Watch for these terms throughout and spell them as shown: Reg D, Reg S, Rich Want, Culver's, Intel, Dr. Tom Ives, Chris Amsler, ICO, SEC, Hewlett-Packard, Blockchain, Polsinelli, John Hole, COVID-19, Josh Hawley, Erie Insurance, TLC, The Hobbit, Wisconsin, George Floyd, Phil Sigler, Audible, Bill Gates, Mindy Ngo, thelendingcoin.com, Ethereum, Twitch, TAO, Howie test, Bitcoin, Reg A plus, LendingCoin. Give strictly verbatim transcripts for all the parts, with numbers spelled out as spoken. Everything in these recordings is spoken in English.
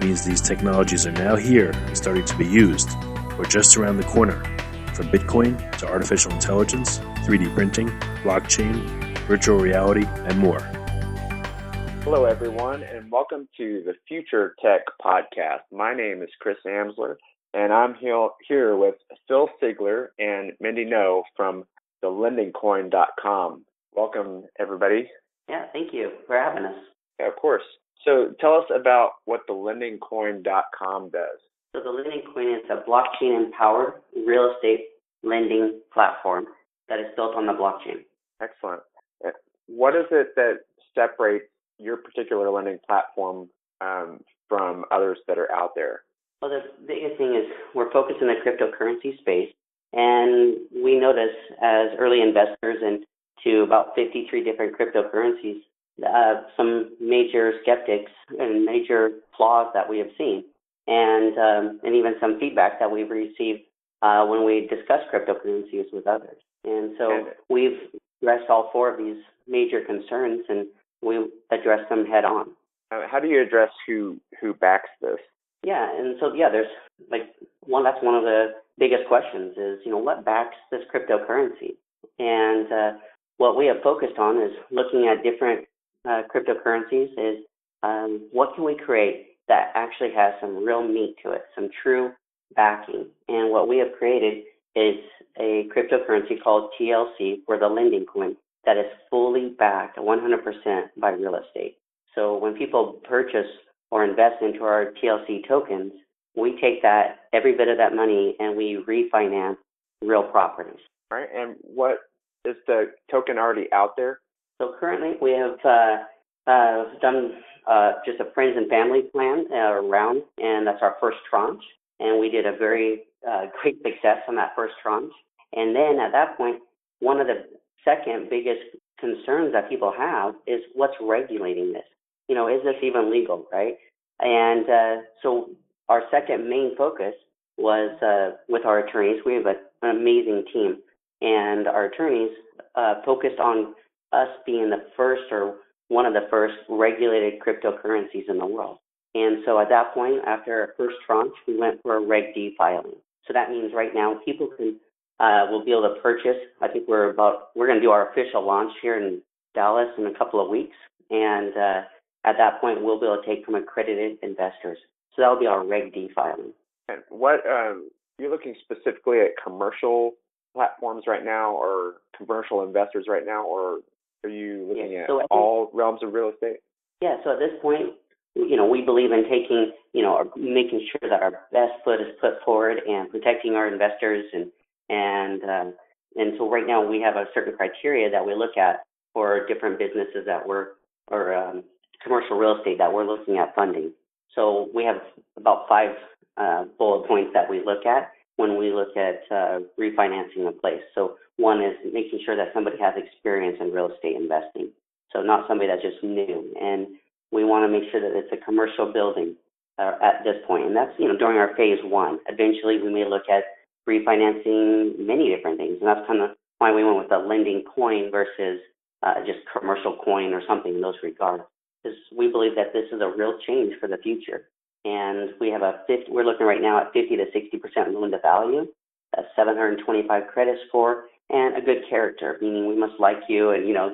means these technologies are now here and starting to be used, or just around the corner, from Bitcoin to artificial intelligence, three D printing, blockchain, virtual reality, and more. Hello, everyone, and welcome to the Future Tech Podcast. My name is Chris Amsler, and I'm here with Phil Sigler and Mindy Ngo from the lending coin dot com. Welcome, everybody. Yeah, thank you for having us. Yeah, of course. So tell us about what the lending coin dot com does. So the LendingCoin is a blockchain-empowered real estate lending platform that is built on the blockchain. Excellent. What is it that separates your particular lending platform um, from others that are out there? Well, the biggest thing is we're focused in the cryptocurrency space, and we notice as early investors into about fifty-three different cryptocurrencies, uh, some major skeptics and major flaws that we have seen, and um, and even some feedback that we've received uh, when we discuss cryptocurrencies with others. And so and, we've addressed all four of these major concerns, and we address them head on. How do you address who who backs this? Yeah, and so yeah, there's like one. That's one of the biggest questions is you know what backs this cryptocurrency, and uh, what we have focused on is looking at different uh, cryptocurrencies. Is um, what can we create that actually has some real meat to it, some true backing? And what we have created is a cryptocurrency called T L C, or the Lending Coin, that is fully backed one hundred percent by real estate. So when people purchase or invest into our T L C tokens, we take that, every bit of that money, and we refinance real properties. All right. And what is the token already out there? So currently we have uh, uh, done uh, just a friends and family plan uh, round, and that's our first tranche. And we did a very uh, great success on that first tranche. And then at that point, one of the second biggest concerns that people have is what's regulating this? You know, is this even legal, right? And uh, so our second main focus was uh, with our attorneys. We have a, an amazing team, and our attorneys uh, focused on us being the first or one of the first regulated cryptocurrencies in the world. And so at that point, after our first tranche, we went for a Reg D filing. So that means right now people can Uh, we'll be able to purchase. I think we're about, we're going to do our official launch here in Dallas in a couple of weeks. And uh, at that point, we'll be able to take from accredited investors. So that will be our Reg D filing. And what, um, you're looking specifically at commercial platforms right now or commercial investors right now, or are you looking yeah, so at all realms of real estate? Yeah. So at this point, you know, we believe in taking, you know, making sure that our best foot is put forward and protecting our investors and, And um, and so right now we have a certain criteria that we look at for different businesses that we're, or um, commercial real estate that we're looking at funding. So we have about five uh, bullet points that we look at when we look at uh, refinancing a place. So one is making sure that somebody has experience in real estate investing. So not somebody that's just new. And we want to make sure that it's a commercial building uh, at this point. And that's, you know, during our phase one. Eventually we may look at refinancing many different things, and that's kind of why we went with the Lending Coin versus uh, just commercial coin or something in those regards, because we believe that this is a real change for the future. And we have a fifty, we're looking right now at fifty to sixty percent loan to value, a seven hundred twenty-five credit score, and a good character, meaning we must like you and you know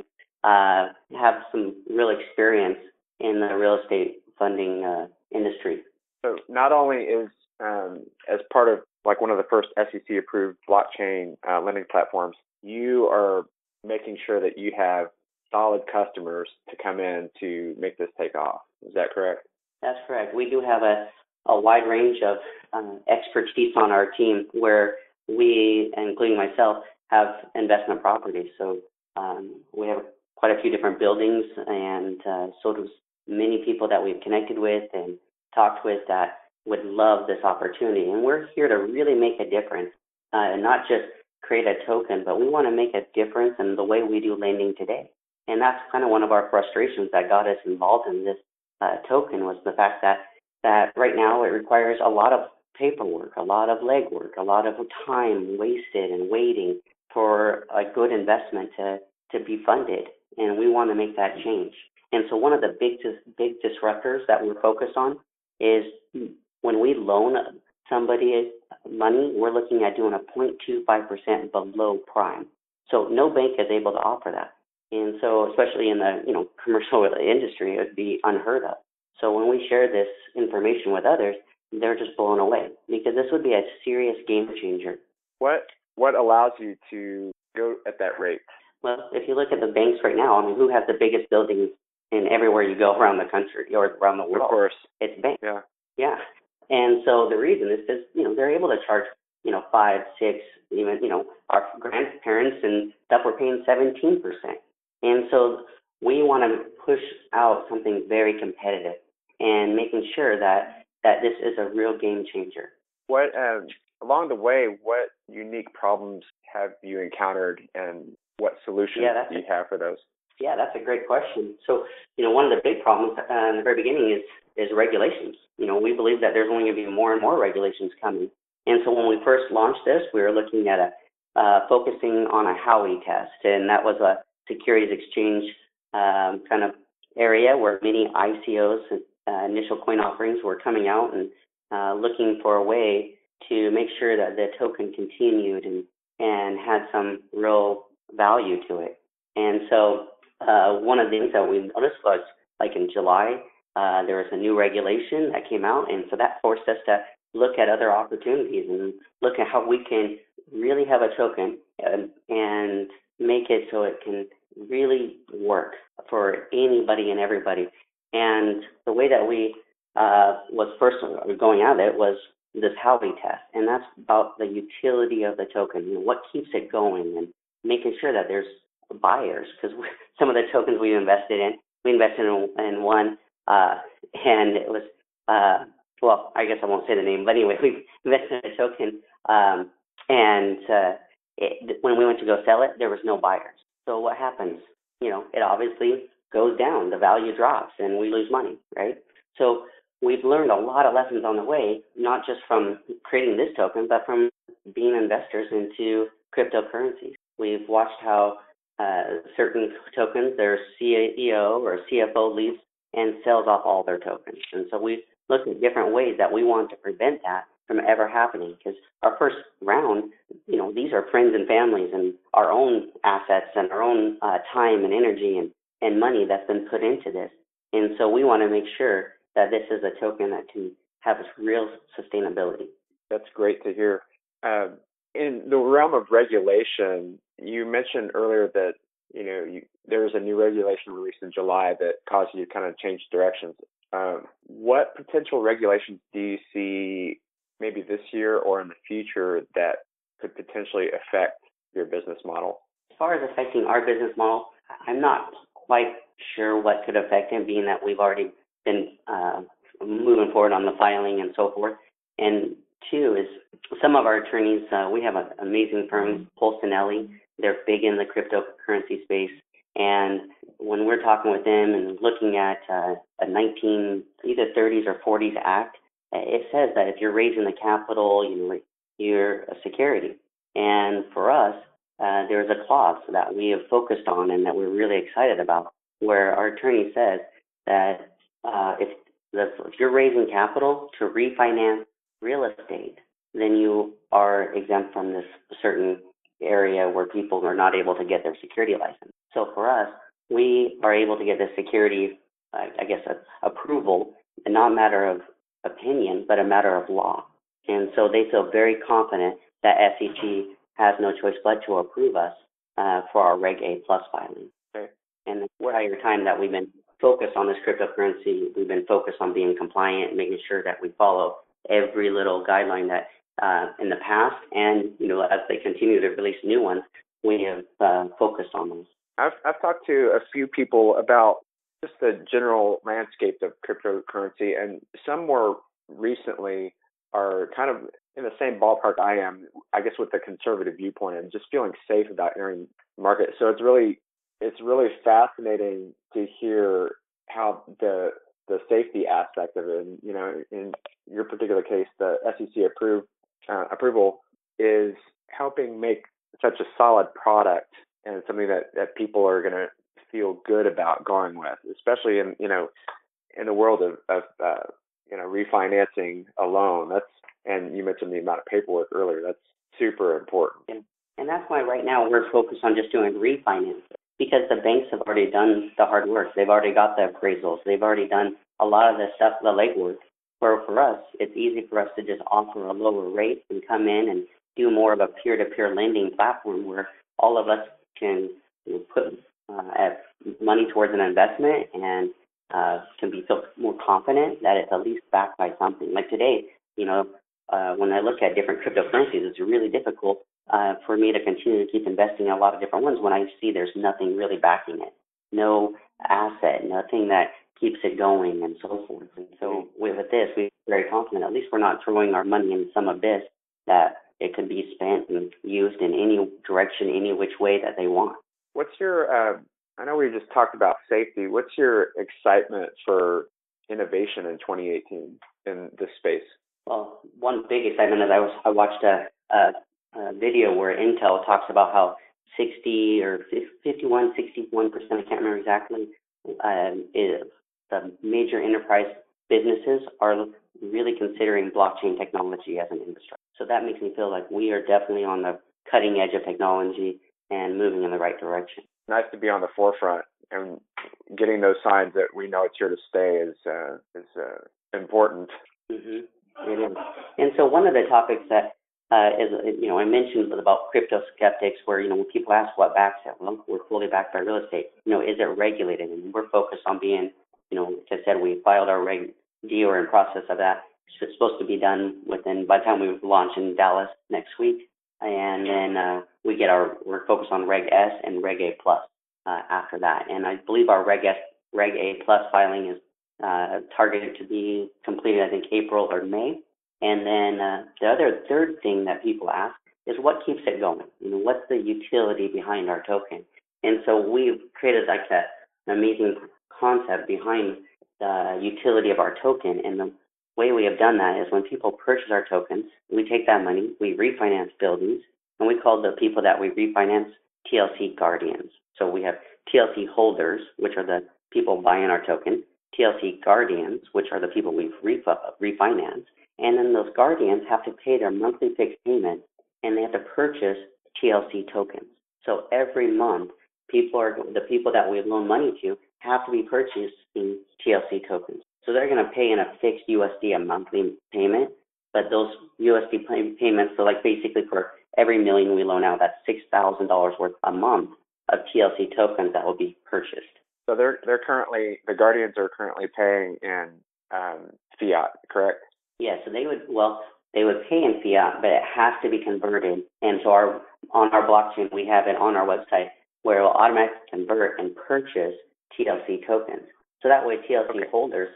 uh, have some real experience in the real estate funding uh, industry. So not only is um, as part of like one of the first S E C approved blockchain uh, lending platforms, you are making sure that you have solid customers to come in to make this take off. Is that correct? That's correct. We do have a, a wide range of um, expertise on our team where we, including myself, have investment properties. So um, we have quite a few different buildings, and uh, so do many people that we've connected with and talked with that would love this opportunity. And we're here to really make a difference, uh, and not just create a token, but we want to make a difference in the way we do lending today. And that's kind of one of our frustrations that got us involved in this uh, token, was the fact that, that right now it requires a lot of paperwork, a lot of legwork, a lot of time wasted and waiting for a good investment to, to be funded. And we want to make that change. And so one of the big big disruptors that we're focused on is when we loan somebody money, we're looking at doing a zero point two five percent below prime. So no bank is able to offer that. And so especially in the, you know, commercial industry, it would be unheard of. So when we share this information with others, they're just blown away, because this would be a serious game changer. What what allows you to go at that rate? Well, if you look at the banks right now, I mean, who has the biggest buildings in everywhere you go around the country or around the world? Of course. It's banks. Yeah. Yeah. And so the reason is because, you know, they're able to charge, you know, five, six, even, you know, our grandparents and stuff were paying seventeen percent. And so we want to push out something very competitive and making sure that, that this is a real game changer. What, um, along the way, what unique problems have you encountered, and what solutions yeah, do you have for those? Yeah, that's a great question. So, you know, one of the big problems uh, in the very beginning is is regulations. You know, we believe that there's going to be more and more regulations coming. And so when we first launched this, we were looking at a uh, focusing on a Howie test, and that was a securities exchange um, kind of area where many I C Os, uh, initial coin offerings, were coming out and uh, looking for a way to make sure that the token continued and, and had some real value to it. And so uh, one of the things that we noticed was, like in July, uh, there was a new regulation that came out, and so that forced us to look at other opportunities and look at how we can really have a token and, and make it so it can really work for anybody and everybody. And the way that we uh, was first going at it was this Howie test, and that's about the utility of the token, you know, what keeps it going, and making sure that there's buyers, because some of the tokens we invested in, we invested in, in one, uh, and it was, uh, well, I guess I won't say the name, but anyway, we invested in a token, um, and uh, it, when we went to go sell it, there was no buyers. So what happens? You know, it obviously goes down, the value drops, and we lose money, right? So we've learned a lot of lessons on the way, not just from creating this token, but from being investors into cryptocurrencies. We've watched how uh, certain tokens, their C E O or C F O leaves and sells off all their tokens. And so we've looked at different ways that we want to prevent that from ever happening, because our first round, you know, these are friends and families and our own assets and our own uh, time and energy and, and money that's been put into this. And so we want to make sure that this is a token that can have real sustainability. That's great to hear. Um, in the realm of regulation, you mentioned earlier that, you know, you, there was a new regulation released in July that caused you to kind of change directions. Um, what potential regulations do you see maybe this year or in the future that could potentially affect your business model? As far as affecting our business model, I'm not quite sure what could affect it, being that we've already been uh, moving forward on the filing and so forth. And two is some of our attorneys, uh, we have an amazing firm, Polsinelli. They're big in the cryptocurrency space. And when we're talking with them and looking at uh, a nineteen, either thirties or forties act, it says that if you're raising the capital, you know, you're a security. And for us, uh, there's a clause that we have focused on and that we're really excited about, where our attorney says that uh, if, the, if you're raising capital to refinance real estate, then you are exempt from this certain area where people are not able to get their security license. So for us, we are able to get this security, I guess, a, approval, and not a matter of opinion, but a matter of law. And so they feel very confident that S E C has no choice but to approve us uh, for our Reg A plus filing. Sure. And the entire time that we've been focused on this cryptocurrency, we've been focused on being compliant and making sure that we follow every little guideline that uh, in the past. And, you know, as they continue to release new ones, we have uh, focused on those. I've, I've talked to a few people about just the general landscape of cryptocurrency, and some more recently are kind of in the same ballpark I am, I guess, with the conservative viewpoint and just feeling safe about entering the market. So it's really it's really fascinating to hear how the the safety aspect of it, and, you know, in your particular case, the S E C approve, uh, approval is helping make such a solid product and something that, that people are going to feel good about going with, especially in, you know, in the world of, of uh, you know, refinancing a loan. That's, and you mentioned the amount of paperwork earlier. That's super important. And, and that's why right now we're focused on just doing refinance, because the banks have already done the hard work. They've already got the appraisals. They've already done a lot of the stuff, the legwork. For, for us, it's easy for us to just offer a lower rate and come in and do more of a peer-to-peer lending platform where all of us can, you know, put uh, money towards an investment and uh, can be feel more confident that it's at least backed by something. Like today, you know, uh, when I look at different cryptocurrencies, it's really difficult uh, for me to continue to keep investing in a lot of different ones when I see there's nothing really backing it, no asset, nothing that keeps it going and so forth. And so with this, we're very confident, at least we're not throwing our money in some abyss that it could be spent and used in any direction, any which way that they want. What's your, uh, I know we just talked about safety. What's your excitement for innovation in twenty eighteen in this space? Well, one big excitement is I, was, I watched a, a, a video where Intel talks about how sixty or fifty-one, sixty-one percent, I can't remember exactly, um, is the major enterprise businesses are really considering blockchain technology as an infrastructure. So that makes me feel like we are definitely on the cutting edge of technology and moving in the right direction. Nice to be on the forefront, and getting those signs that we know it's here to stay is uh, is uh, important. Mm-hmm. It is. And so one of the topics that uh, is, you know, I mentioned about crypto skeptics, where, you know, when people ask what backs it, well, we're fully backed by real estate. You know, is it regulated? And we're focused on being, you know, like I said, we filed our Reg D, or in process of that. So it's supposed to be done within, by the time we launch in Dallas next week. And then uh, we get our, we're focused on Reg S and Reg A plus uh, after that. And I believe our Reg S, Reg A plus filing is uh, targeted to be completed, I think, April or May. And then uh, the other third thing that people ask is what keeps it going? You know, what's the utility behind our token? And so we've created like a, an amazing concept behind the utility of our token. And the way we have done that is when people purchase our tokens, we take that money, we refinance buildings, and we call the people that we refinance T L C guardians. So we have T L C holders, which are the people buying our token, T L C guardians, which are the people we've ref- refinanced, and then those guardians have to pay their monthly fixed payment, and they have to purchase T L C tokens. So every month, people are the people that we loan money to have to be purchasing T L C tokens. So they're going to pay in a fixed U S D a monthly payment, but those U S D pay- payments, so like basically for every million we loan out, that's six thousand dollars worth a month of T L C tokens that will be purchased. So they're they're currently, the guardians are currently paying in um, fiat, correct? Yeah, so they would, well, they would pay in fiat, but it has to be converted. And so our on our blockchain, we have it on our website where it will automatically convert and purchase T L C tokens. So that way T L C okay. holders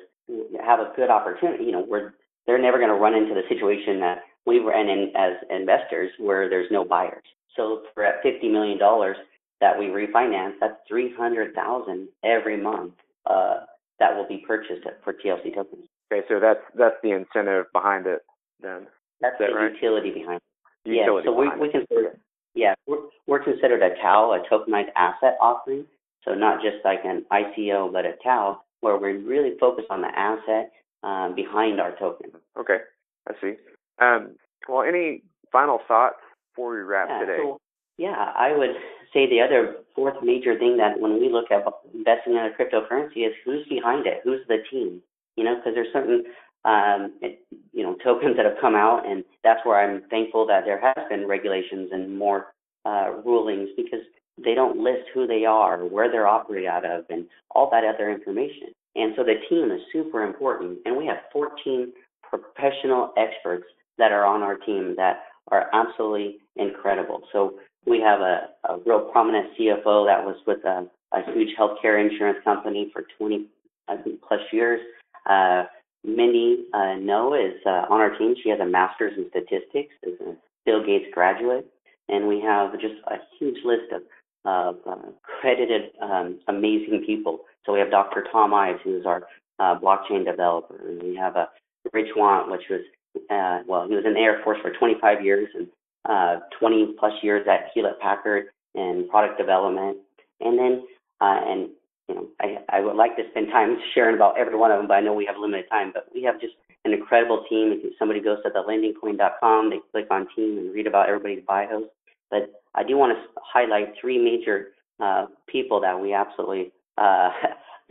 have a good opportunity. You know, we're, they're never going to run into the situation that we were in, in as investors where there's no buyers. So for at fifty million dollars that we refinance, that's three hundred thousand dollars every month uh, that will be purchased for T L C tokens. Okay, so that's that's the incentive behind it then? That's the right? utility behind it. Utility yeah, so we, we consider, it. Yeah, we're, we're considered a T A O, a tokenized asset offering. So not just like an I C O, but a T A O, where we really focus on the asset um, behind our token. Okay, I see. Um, well, any final thoughts before we wrap yeah, today? So, yeah, I would say the other fourth major thing that when we look at investing in a cryptocurrency is who's behind it, who's the team, you know, because there's certain um, it, you know, tokens that have come out, and that's where I'm thankful that there has been regulations and more uh, rulings, because they don't list who they are, where they're operated out of, and all that other information. And so the team is super important, and we have fourteen professional experts that are on our team that are absolutely incredible. So we have a, a real prominent C F O that was with a, a huge healthcare insurance company for twenty, I think, plus years. Uh, Mindy uh, Ngo is uh, on our team. She has a master's in statistics, is a Bill Gates graduate. And we have just a huge list of uh, uh, credited, um, amazing people. So we have Doctor Tom Ives, who's our uh, blockchain developer. And we have uh, Rich Want, which was, uh, well, he was in the Air Force for twenty-five years and uh, twenty plus years at Hewlett-Packard in product development. And then, uh, and you know, I, I would like to spend time sharing about every one of them, but I know we have limited time. But we have just an incredible team. If somebody goes to the lending coin dot com, they click on team and read about everybody's bios. But I do want to highlight three major uh, people that we absolutely uh,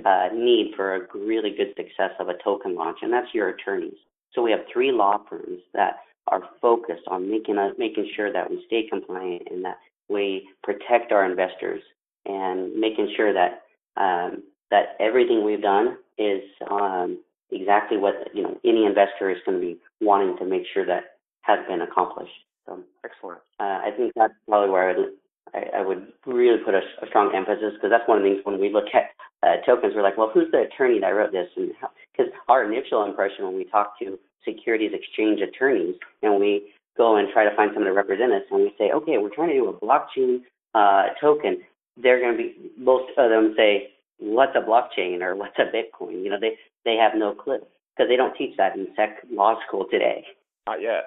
uh, need for a really good success of a token launch, and that's your attorneys. So we have three law firms that are focused on making uh, making sure that we stay compliant and that we protect our investors, and making sure that um, that everything we've done is um, exactly what, you know, any investor is going to be wanting to make sure that has been accomplished. So, excellent. Uh, I think that's probably where I would, I, I would really put a, a strong emphasis, because that's one of the things when we look at uh, tokens, we're like, well, who's the attorney that wrote this? And because our initial impression when we talk to securities exchange attorneys and we go and try to find someone to represent us, and we say, okay, we're trying to do a blockchain uh, token, they're going to be, most of them say, what's a blockchain or what's a Bitcoin? You know, they, they have no clue, because they don't teach that in sec law school today. Not yet.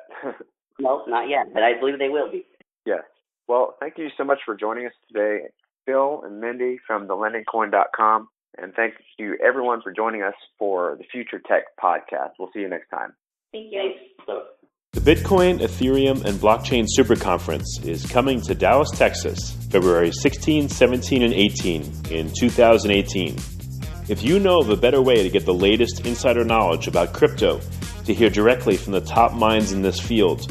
No, not yet, but I believe they will be. Yes. Well, thank you so much for joining us today, Phil and Mindy from the lending coin dot com. And thank you, everyone, for joining us for the Future Tech Podcast. We'll see you next time. Thank you. The Bitcoin, Ethereum, and Blockchain Super Conference is coming to Dallas, Texas, February sixteenth, seventeenth, and eighteenth in two thousand eighteen. If you know of a better way to get the latest insider knowledge about crypto, to hear directly from the top minds in this field,